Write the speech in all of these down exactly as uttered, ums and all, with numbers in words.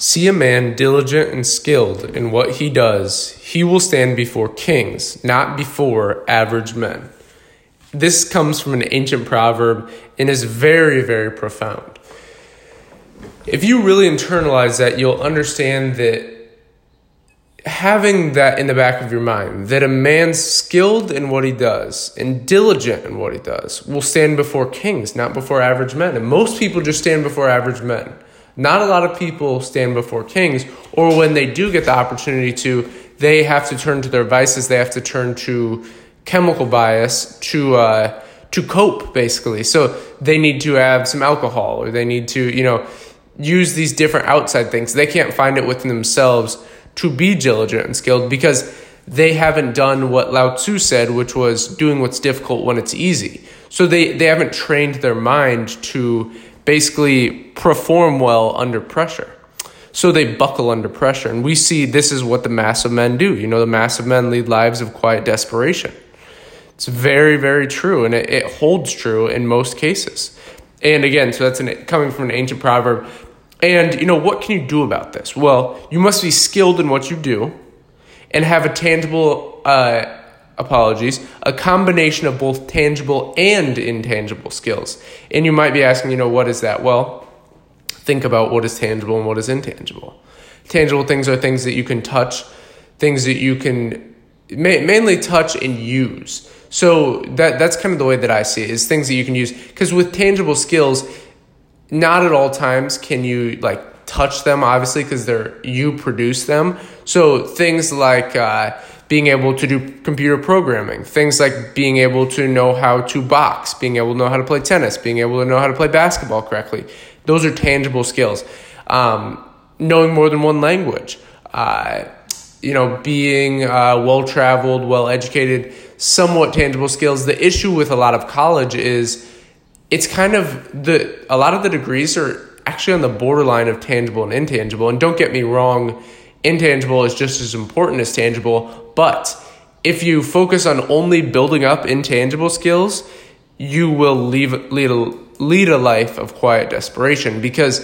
See a man diligent and skilled in what he does. He will stand before kings, not before average men. This comes from an ancient proverb and is very, very profound. If you really internalize that, you'll understand that having that in the back of your mind, that a man skilled in what he does and diligent in what he does will stand before kings, not before average men. And most people just stand before average men. Not a lot of people stand before kings, or when they do get the opportunity to, they have to turn to their vices. They have to turn to chemical bias to uh, to cope, basically. So they need to have some alcohol, or they need to, you know, use these different outside things. They can't find it within themselves to be diligent and skilled because they haven't done what Lao Tzu said, which was doing what's difficult when it's easy. So they, they haven't trained their mind to basically perform well under pressure. So they buckle under pressure. And we see this is what the mass of men do. You know, the mass of men lead lives of quiet desperation. It's very, very true. And it, it holds true in most cases. And again, so that's an, coming from an ancient proverb. And, you know, what can you do about this? Well, you must be skilled in what you do and have a tangible, uh, apologies, a combination of both tangible and intangible skills. And you might be asking, you know, what is that? Well, think about what is tangible and what is intangible. Tangible things are things that you can touch, things that you can ma- mainly touch and use. So that that's kind of the way that I see it, is things that you can use. Because with tangible skills, not at all times can you like touch them, obviously, because they're you produce them. So things like uh, being able to do computer programming, things like being able to know how to box, being able to know how to play tennis, being able to know how to play basketball correctly. Those are tangible skills. Um, knowing more than one language, uh, you know, being uh, well-traveled, well-educated, somewhat tangible skills. The issue with a lot of college is it's kind of the a lot of the degrees are actually on the borderline of tangible and intangible. And don't get me wrong, intangible is just as important as tangible. But if you focus on only building up intangible skills, you will leave, lead, a, lead a life of quiet desperation. Because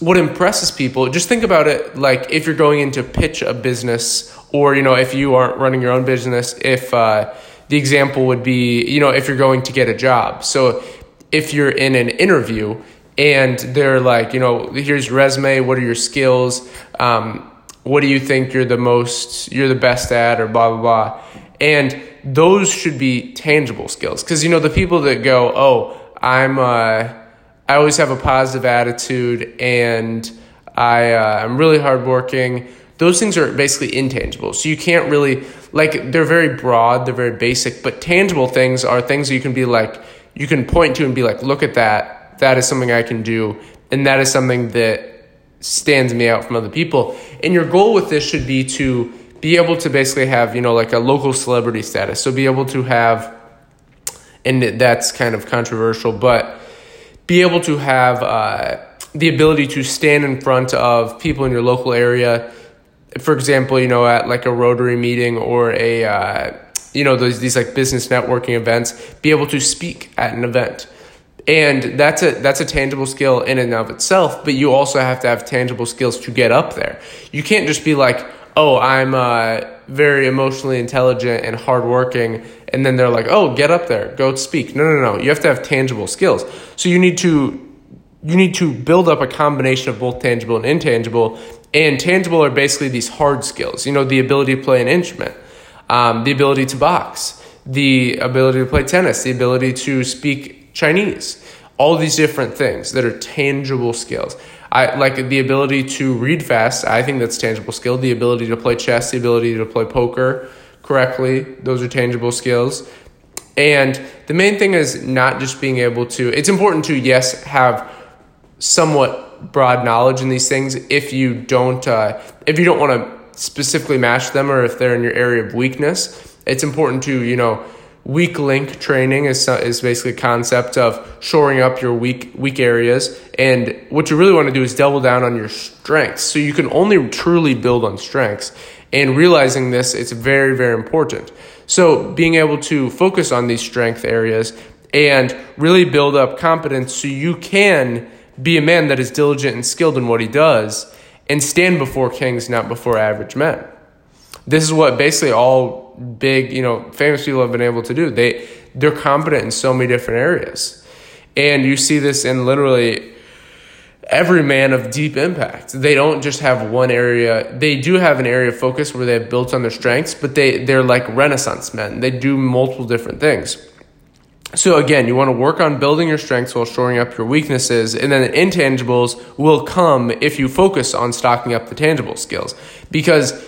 what impresses people, just think about it like if you're going in to pitch a business, or, you know, if you aren't running your own business, if uh, the example would be, you know, if you're going to get a job. So if you're in an interview and they're like, you know, here's your resume. What are your skills? Um, what do you think you're the most, you're the best at, or blah, blah, blah. And those should be tangible skills. Cause you know, the people that go, oh, I'm, uh, I always have a positive attitude and I, uh, I'm really hardworking. Those things are basically intangible. So you can't really like, they're very broad. They're very basic, but tangible things are things that you can be like, you can point to and be like, look at that. That is something I can do. And that is something that stands me out from other people. And your goal with this should be to be able to basically have, you know, like a local celebrity status. So be able to have, and that's kind of controversial, but be able to have uh, the ability to stand in front of people in your local area. For example, you know, at like a Rotary meeting or a, uh, you know, those, these like business networking events, be able to speak at an event. And that's a, that's a tangible skill in and of itself, but you also have to have tangible skills to get up there. You can't just be like, oh, I'm uh, very emotionally intelligent and hardworking. And then they're like, oh, get up there, go speak. No, no, no. You have to have tangible skills. So you need to, you need to build up a combination of both tangible and intangible. And tangible are basically these hard skills, you know, the ability to play an instrument, um, the ability to box, the ability to play tennis, the ability to speak Chinese, all these different things that are tangible skills. I like the ability to read fast. I think that's tangible skill. The ability to play chess, the ability to play poker correctly. Those are tangible skills. And the main thing is not just being able to, it's important to, yes, have somewhat broad knowledge in these things. If you don't, uh, if you don't want to specifically match them, or if they're in your area of weakness, it's important to, you know, weak link training is is basically a concept of shoring up your weak weak areas. And what you really want to do is double down on your strengths. So you can only truly build on strengths. And realizing this, it's very, very important. So being able to focus on these strength areas and really build up competence so you can be a man that is diligent and skilled in what he does and stand before kings, not before average men. This is what basically all big, you know, famous people have been able to do. They, they're competent in so many different areas. And you see this in literally every man of deep impact. They don't just have one area. They do have an area of focus where they've built on their strengths, but they, they're like Renaissance men. They do multiple different things. So again, you want to work on building your strengths while shoring up your weaknesses, and then the intangibles will come if you focus on stocking up the tangible skills. Because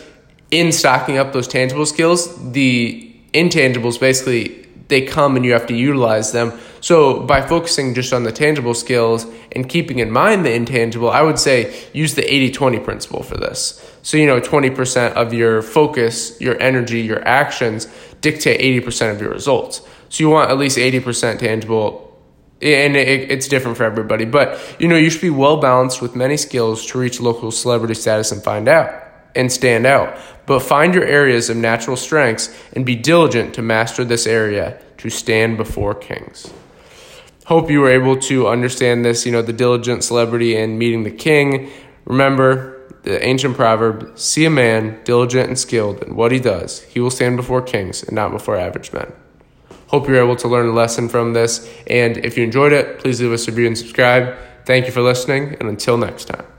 in stocking up those tangible skills, the intangibles basically, they come and you have to utilize them. So by focusing just on the tangible skills and keeping in mind the intangible, I would say use the eighty twenty principle for this. So, you know, twenty percent of your focus, your energy, your actions dictate eighty percent of your results. So you want at least eighty percent tangible, and it, it's different for everybody. But, you know, you should be well-balanced with many skills to reach local celebrity status and find out and stand out. But find your areas of natural strengths and be diligent to master this area to stand before kings. Hope you were able to understand this, you know, the diligent celebrity and meeting the king. Remember the ancient proverb, see a man diligent and skilled in what he does. He will stand before kings and not before average men. Hope you're able to learn a lesson from this. And if you enjoyed it, please leave us a review and subscribe. Thank you for listening, and until next time.